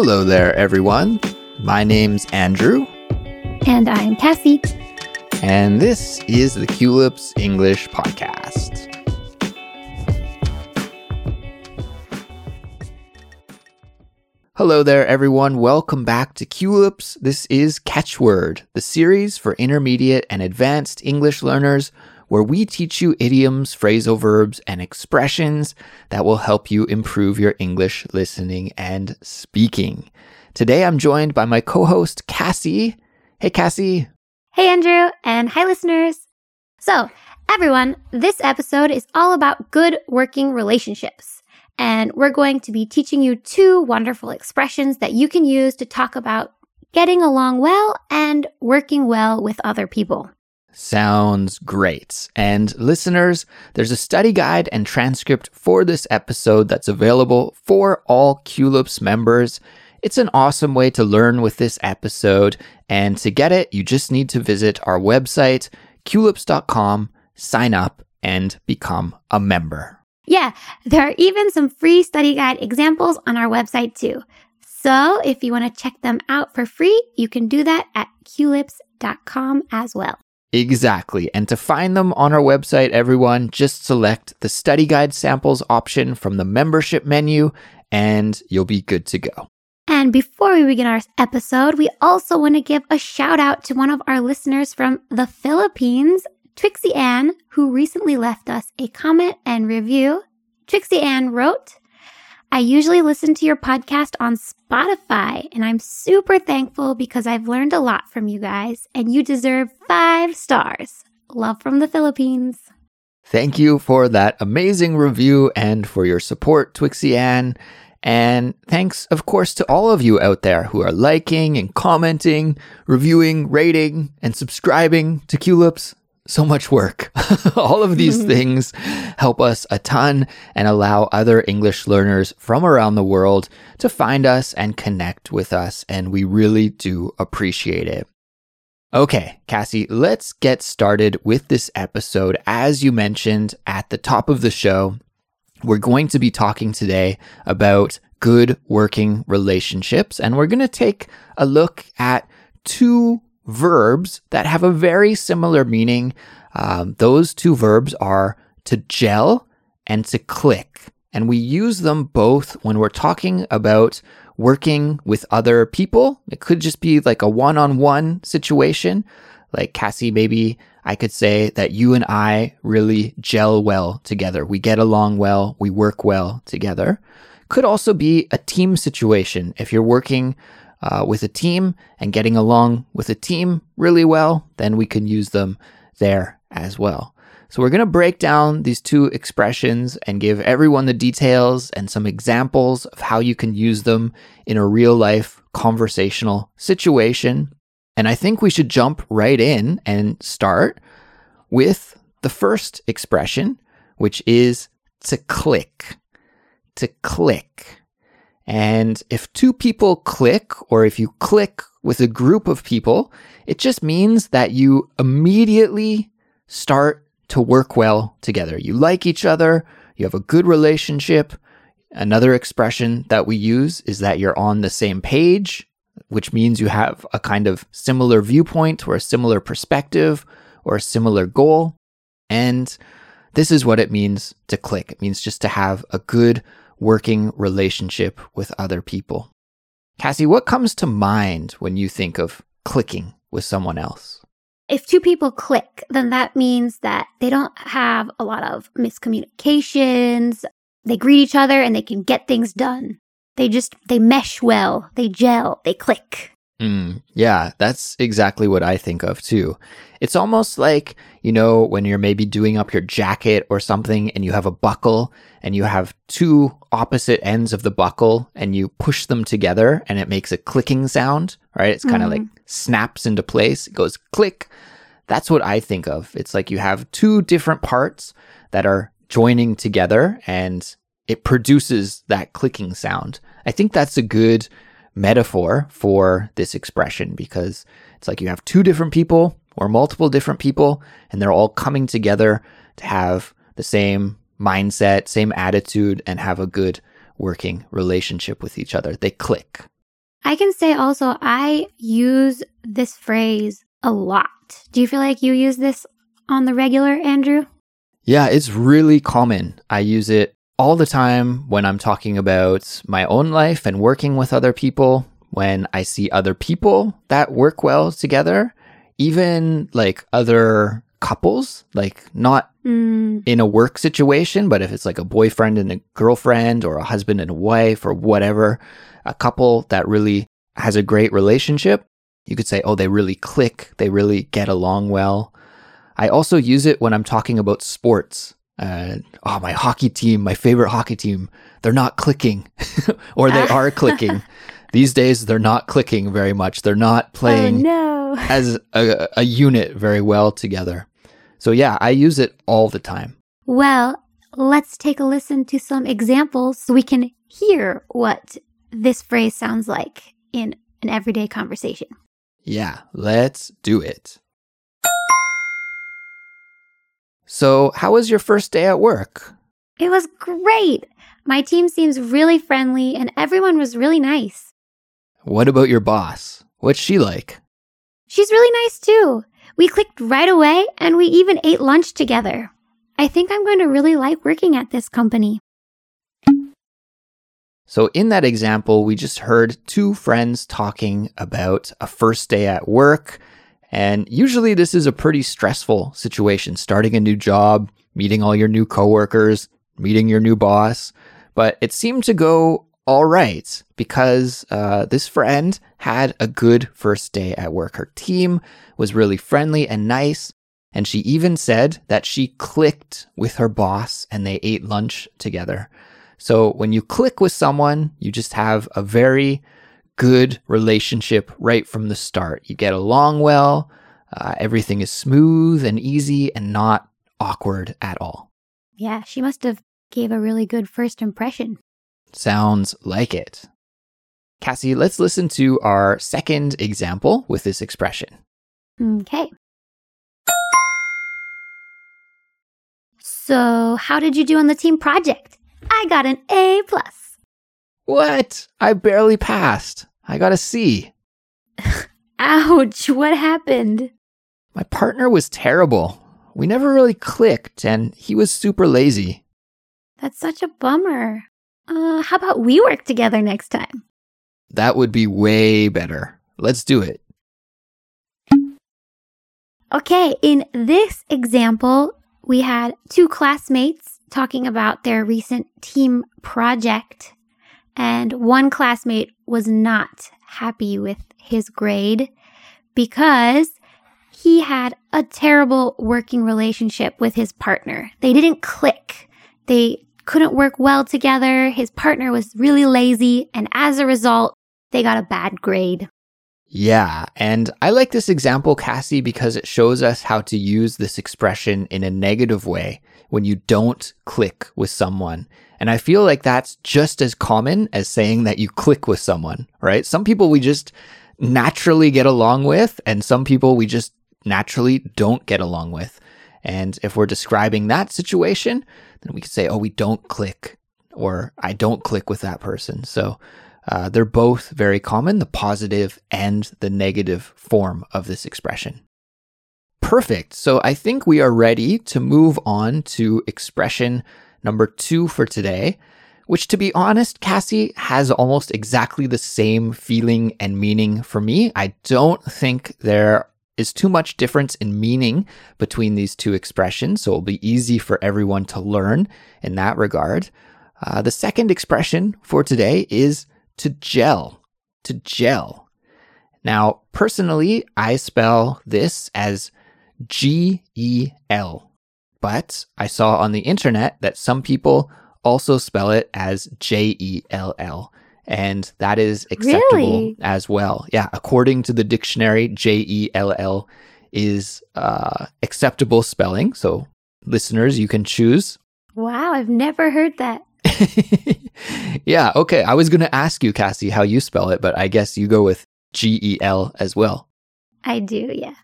Hello there, everyone. My name's Andrew. And I'm Kassy. And this is the Culips English Podcast. Hello there, everyone. Welcome back to Culips. This is Catchword, the series for intermediate and advanced English learners where we teach you idioms, phrasal verbs, and expressions that will help you improve your English listening and speaking. Today, I'm joined by my co-host, Kassy. Hey, Kassy. Hey, Andrew, and hi, listeners. So, everyone, this episode is all about good working relationships. And we're going to be teaching you two wonderful expressions that you can use to talk about getting along well and working well with other people. Sounds great. And listeners, there's a study guide and transcript for this episode that's available for all Culips members. It's an awesome way to learn with this episode. And to get it, you just need to visit our website, Culips.com, sign up, and become a member. Yeah, there are even some free study guide examples on our website too. So if you want to check them out for free, you can do that at Culips.com as well. Exactly. And to find them on our website, everyone, just select the study guide samples option from the membership menu and you'll be good to go. And before we begin our episode, we also want to give a shout out to one of our listeners from the Philippines, Twixie Ann, who recently left us a comment and review. Twixie Ann wrote, I usually listen to your podcast on Spotify, and I'm super thankful because I've learned a lot from you guys, and you deserve 5 stars. Love from the Philippines. Thank you for that amazing review and for your support, Twixie Ann. And thanks, of course, to all of you out there who are liking and commenting, reviewing, rating, and subscribing to Culips. So much work. All of these things help us a ton and allow other English learners from around the world to find us and connect with us. And we really do appreciate it. Okay, Kassy, let's get started with this episode. As you mentioned at the top of the show, we're going to be talking today about good working relationships. And we're going to take a look at two verbs that have a very similar meaning. Those two verbs are to gel and to click. And we use them both when we're talking about working with other people. It could just be like a one-on-one situation. Like, Kassy, maybe I could say that you and I really gel well together. We get along well. We work well together. Could also be a team situation. If you're working with a team and getting along with a team really well, then we can use them there as well. So we're going to break down these two expressions and give everyone the details and some examples of how you can use them in a real life conversational situation. And I think we should jump right in and start with the first expression, which is to click. To click. And if two people click, or if you click with a group of people, it just means that you immediately start to work well together. You like each other. You have a good relationship. Another expression that we use is that you're on the same page, which means you have a kind of similar viewpoint or a similar perspective or a similar goal. And this is what it means to click. It means just to have a good working relationship with other people. Kassy, what comes to mind when you think of clicking with someone else? If two people click, then that means that they don't have a lot of miscommunications. They greet each other and they can get things done. They mesh well, they gel, they click. Yeah, that's exactly what I think of too. It's almost like, when you're maybe doing up your jacket or something and you have a buckle and you have two opposite ends of the buckle and you push them together and it makes a clicking sound, right? It's kind of like snaps into place, it goes click. That's what I think of. It's like you have two different parts that are joining together and it produces that clicking sound. I think that's a good metaphor for this expression because it's like you have two different people or multiple different people and they're all coming together to have the same mindset, same attitude, and have a good working relationship with each other. They click. I can say also, I use this phrase a lot. Do you feel like you use this on the regular, Andrew? Yeah, it's really common. I use it all the time when I'm talking about my own life and working with other people, when I see other people that work well together, even like other couples, like not in a work situation, but if it's like a boyfriend and a girlfriend or a husband and a wife or whatever, a couple that really has a great relationship, you could say, oh, they really click, they really get along well. I also use it when I'm talking about sports. Oh, my hockey team, my favorite hockey team, they're not clicking or they are clicking. These days, they're not clicking very much. They're not playing as a unit very well together. So yeah, I use it all the time. Well, let's take a listen to some examples so we can hear what this phrase sounds like in an everyday conversation. Yeah, let's do it. So, how was your first day at work? It was great. My team seems really friendly and everyone was really nice. What about your boss? What's she like? She's really nice too. We clicked right away and we even ate lunch together. I think I'm going to really like working at this company. So in that example, we just heard two friends talking about a first day at work. And usually this is a pretty stressful situation, starting a new job, meeting all your new coworkers, meeting your new boss. But it seemed to go all right because this friend had a good first day at work. Her team was really friendly and nice. And she even said that she clicked with her boss and they ate lunch together. So when you click with someone, you just have a very good relationship right from the start. You get along well, everything is smooth and easy and not awkward at all. Yeah, she must have gave a really good first impression. Sounds like it. Kassy, let's listen to our second example with this expression. Okay. So, how did you do on the team project? I got an A+. What? I barely passed. I got a C. Ouch, what happened? My partner was terrible. We never really clicked, and he was super lazy. That's such a bummer. How about we work together next time? That would be way better. Let's do it. Okay, in this example, we had two classmates talking about their recent team project. And one classmate was not happy with his grade because he had a terrible working relationship with his partner. They didn't click. They couldn't work well together. His partner was really lazy. And as a result, they got a bad grade. Yeah. And I like this example, Kassy, because it shows us how to use this expression in a negative way when you don't click with someone. And I feel like that's just as common as saying that you click with someone, right? Some people we just naturally get along with, and some people we just naturally don't get along with. And if we're describing that situation, then we could say, oh, we don't click, or I don't click with that person. So they're both very common, the positive and the negative form of this expression. Perfect. So I think we are ready to move on to expression number 2 for today, which to be honest, Kassy, has almost exactly the same feeling and meaning for me. I don't think there is too much difference in meaning between these two expressions, so it'll be easy for everyone to learn in that regard. The second expression for today is to gel, to gel. Now, personally, I spell this as G-E-L. But I saw on the internet that some people also spell it as J-E-L-L, and that is acceptable as well. Yeah, according to the dictionary, J-E-L-L is acceptable spelling. So listeners, you can choose. Wow, I've never heard that. Yeah, okay. I was going to ask you, Kassy, how you spell it, but I guess you go with G-E-L as well. I do, yeah.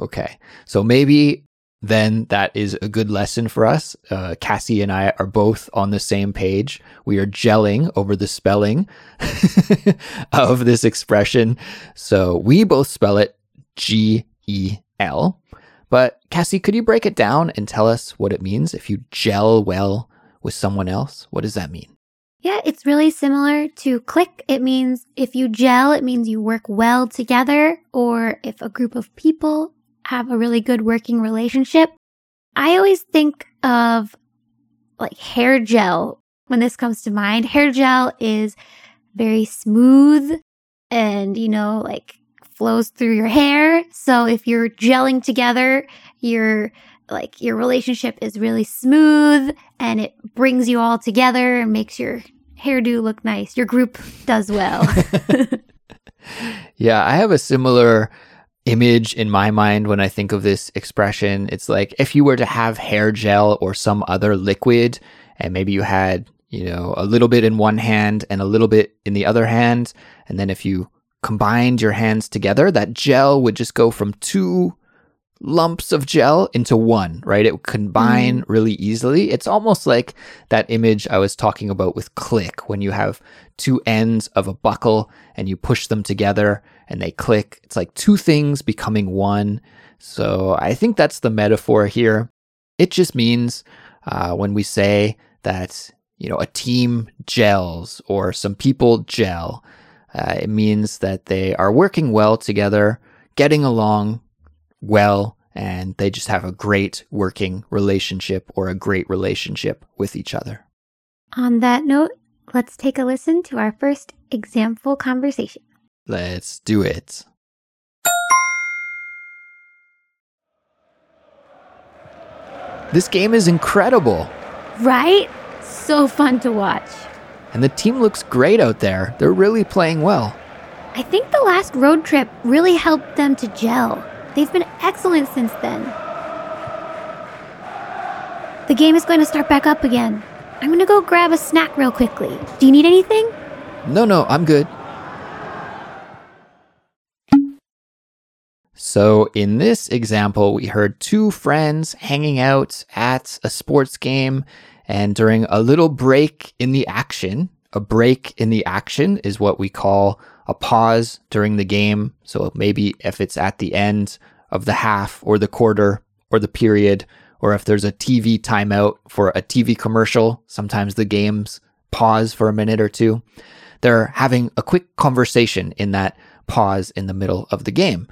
Okay, so maybe then that is a good lesson for us. Kassy and I are both on the same page. We are gelling over the spelling of this expression. So we both spell it G-E-L. But Kassy, could you break it down and tell us what it means? If you gel well with someone else, what does that mean? Yeah, it's really similar to click. It means if you gel, it means you work well together, or if a group of people have a really good working relationship. I always think of like hair gel when this comes to mind. Hair gel is very smooth and, you know, like flows through your hair. So if you're gelling together, your relationship is really smooth and it brings you all together and makes your hairdo look nice. Your group does well. Yeah, I have a similar image in my mind when I think of this expression. It's like if you were to have hair gel or some other liquid, and maybe you had, you know, a little bit in one hand and a little bit in the other hand, and then if you combined your hands together, that gel would just go from two lumps of gel into one, right? It would combine really easily. It's almost like that image I was talking about with click, when you have two ends of a buckle and you push them together and they click. It's like two things becoming one. So I think that's the metaphor here. It just means when we say that, you know, a team gels or some people gel, it means that they are working well together, getting along well, and they just have a great working relationship or a great relationship with each other. On that note, let's take a listen to our first example conversation. Let's do it. This game is incredible. Right? So fun to watch. And the team looks great out there. They're really playing well. I think the last road trip really helped them to gel. They've been excellent since then. The game is going to start back up again. I'm going to go grab a snack real quickly. Do you need anything? No, I'm good. So in this example, we heard two friends hanging out at a sports game, and during a little break in the action, a break in the action is what we call a pause during the game. So maybe if it's at the end of the half or the quarter or the period, or if there's a TV timeout for a TV commercial, sometimes the games pause for a minute or two. They're having a quick conversation in that pause in the middle of the game.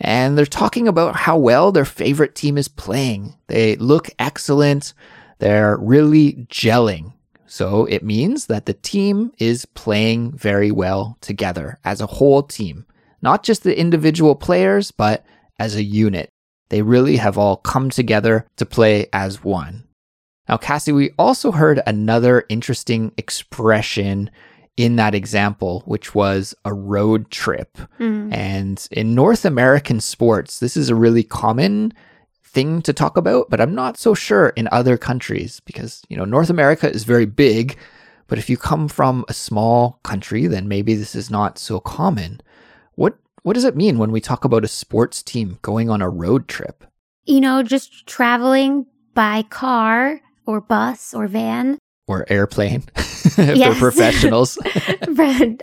And they're talking about how well their favorite team is playing. They look excellent. They're really gelling. So it means that the team is playing very well together as a whole team, not just the individual players, but as a unit. They really have all come together to play as one. Now, Kassy, we also heard another interesting expression in that example, which was a road trip. And in North American sports, this is a really common thing to talk about, but I'm not so sure in other countries because, you know, North America is very big, but if you come from a small country, then maybe this is not so common. What does it mean when we talk about a sports team going on a road trip? You know, just traveling by car or bus or van. Or airplane, if they're professionals.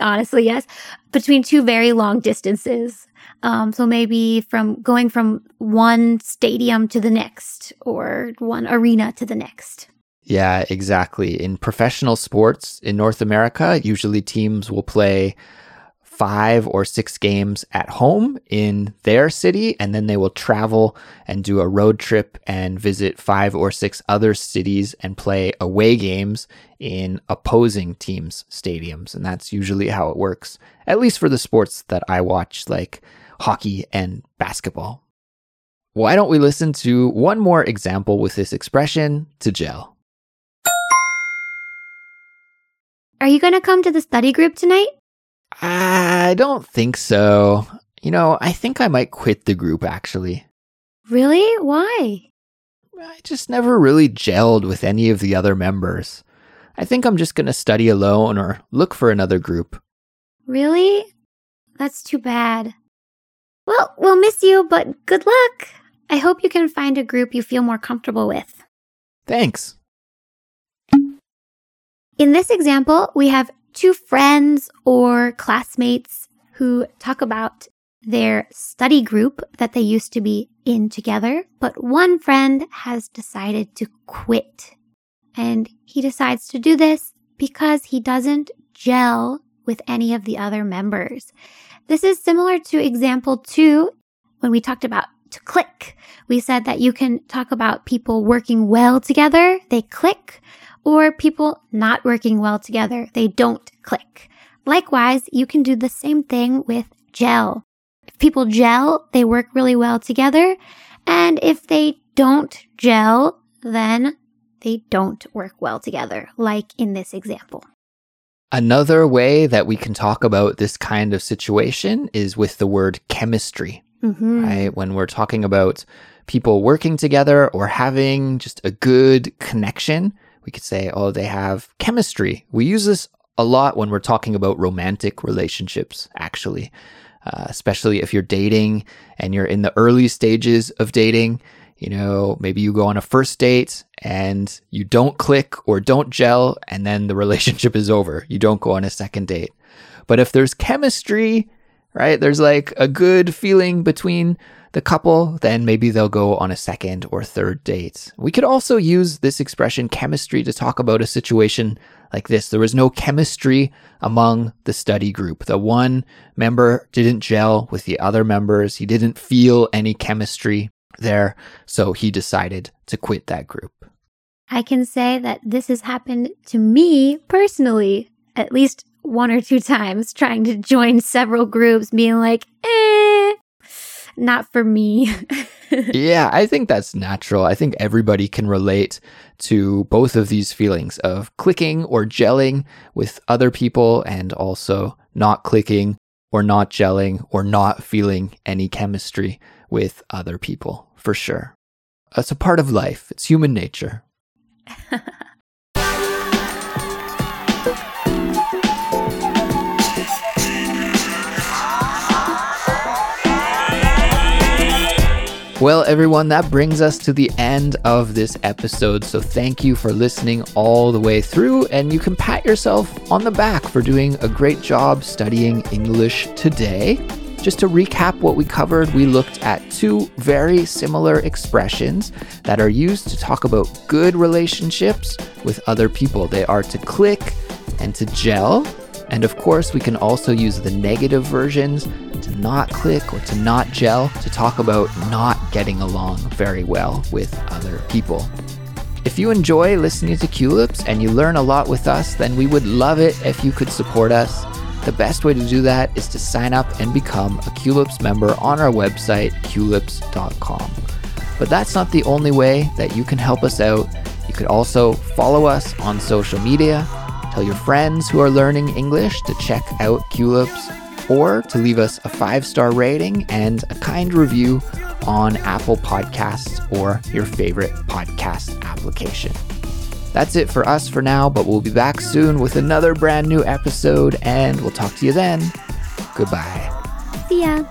Honestly, yes. Between two very long distances. So maybe going from one stadium to the next or one arena to the next. Yeah, exactly. In professional sports in North America, usually teams will play 5 or 6 games at home in their city, and then they will travel and do a road trip and visit 5 or 6 other cities and play away games in opposing teams' stadiums. And that's usually how it works, at least for the sports that I watch, like hockey and basketball. Why don't we listen to one more example with this expression, to gel? Are you going to come to the study group tonight? I don't think so. You know, I think I might quit the group, actually. Really? Why? I just never really gelled with any of the other members. I think I'm just going to study alone or look for another group. Really? That's too bad. Well, we'll miss you, but good luck. I hope you can find a group you feel more comfortable with. Thanks. In this example, we have two friends or classmates who talk about their study group that they used to be in together, but one friend has decided to quit. And he decides to do this because he doesn't gel with any of the other members. This is similar to example 2 when we talked about to click. We said that you can talk about people working well together, they click, or people not working well together, they don't click. Likewise, you can do the same thing with gel. If people gel, they work really well together, and if they don't gel, then they don't work well together, like in this example. Another way that we can talk about this kind of situation is with the word chemistry, right? When we're talking about people working together or having just a good connection, we could say, oh, they have chemistry. We use this a lot when we're talking about romantic relationships, actually, especially if you're dating and you're in the early stages of dating. You know, maybe you go on a first date and you don't click or don't gel, and then the relationship is over. You don't go on a second date. But if there's chemistry, right, there's like a good feeling between the couple, then maybe they'll go on a second or third date. We could also use this expression chemistry to talk about a situation like this. There was no chemistry among the study group. The one member didn't gel with the other members. He didn't feel any chemistry there, so he decided to quit that group. I can say that this has happened to me personally at least 1 or 2 times, trying to join several groups, being like, not for me. Yeah, I think that's natural. I think everybody can relate to both of these feelings of clicking or gelling with other people, and also not clicking or not gelling or not feeling any chemistry with other people, for sure. It's a part of life. It's human nature. Well, everyone, that brings us to the end of this episode. So thank you for listening all the way through, and you can pat yourself on the back for doing a great job studying English today. Just to recap what we covered, we looked at 2 very similar expressions that are used to talk about good relationships with other people. They are to click and to gel. And of course, we can also use the negative versions, to not click or to not gel, to talk about not getting along very well with other people. If you enjoy listening to Culips and you learn a lot with us, then we would love it if you could support us. The best way to do that is to sign up and become a Culips member on our website, Culips.com. But that's not the only way that you can help us out. You could also follow us on social media, tell your friends who are learning English to check out Culips, or to leave us a 5-star rating and a kind review on Apple Podcasts or your favorite podcast application. That's it for us for now, but we'll be back soon with another brand new episode, and we'll talk to you then. Goodbye. See ya.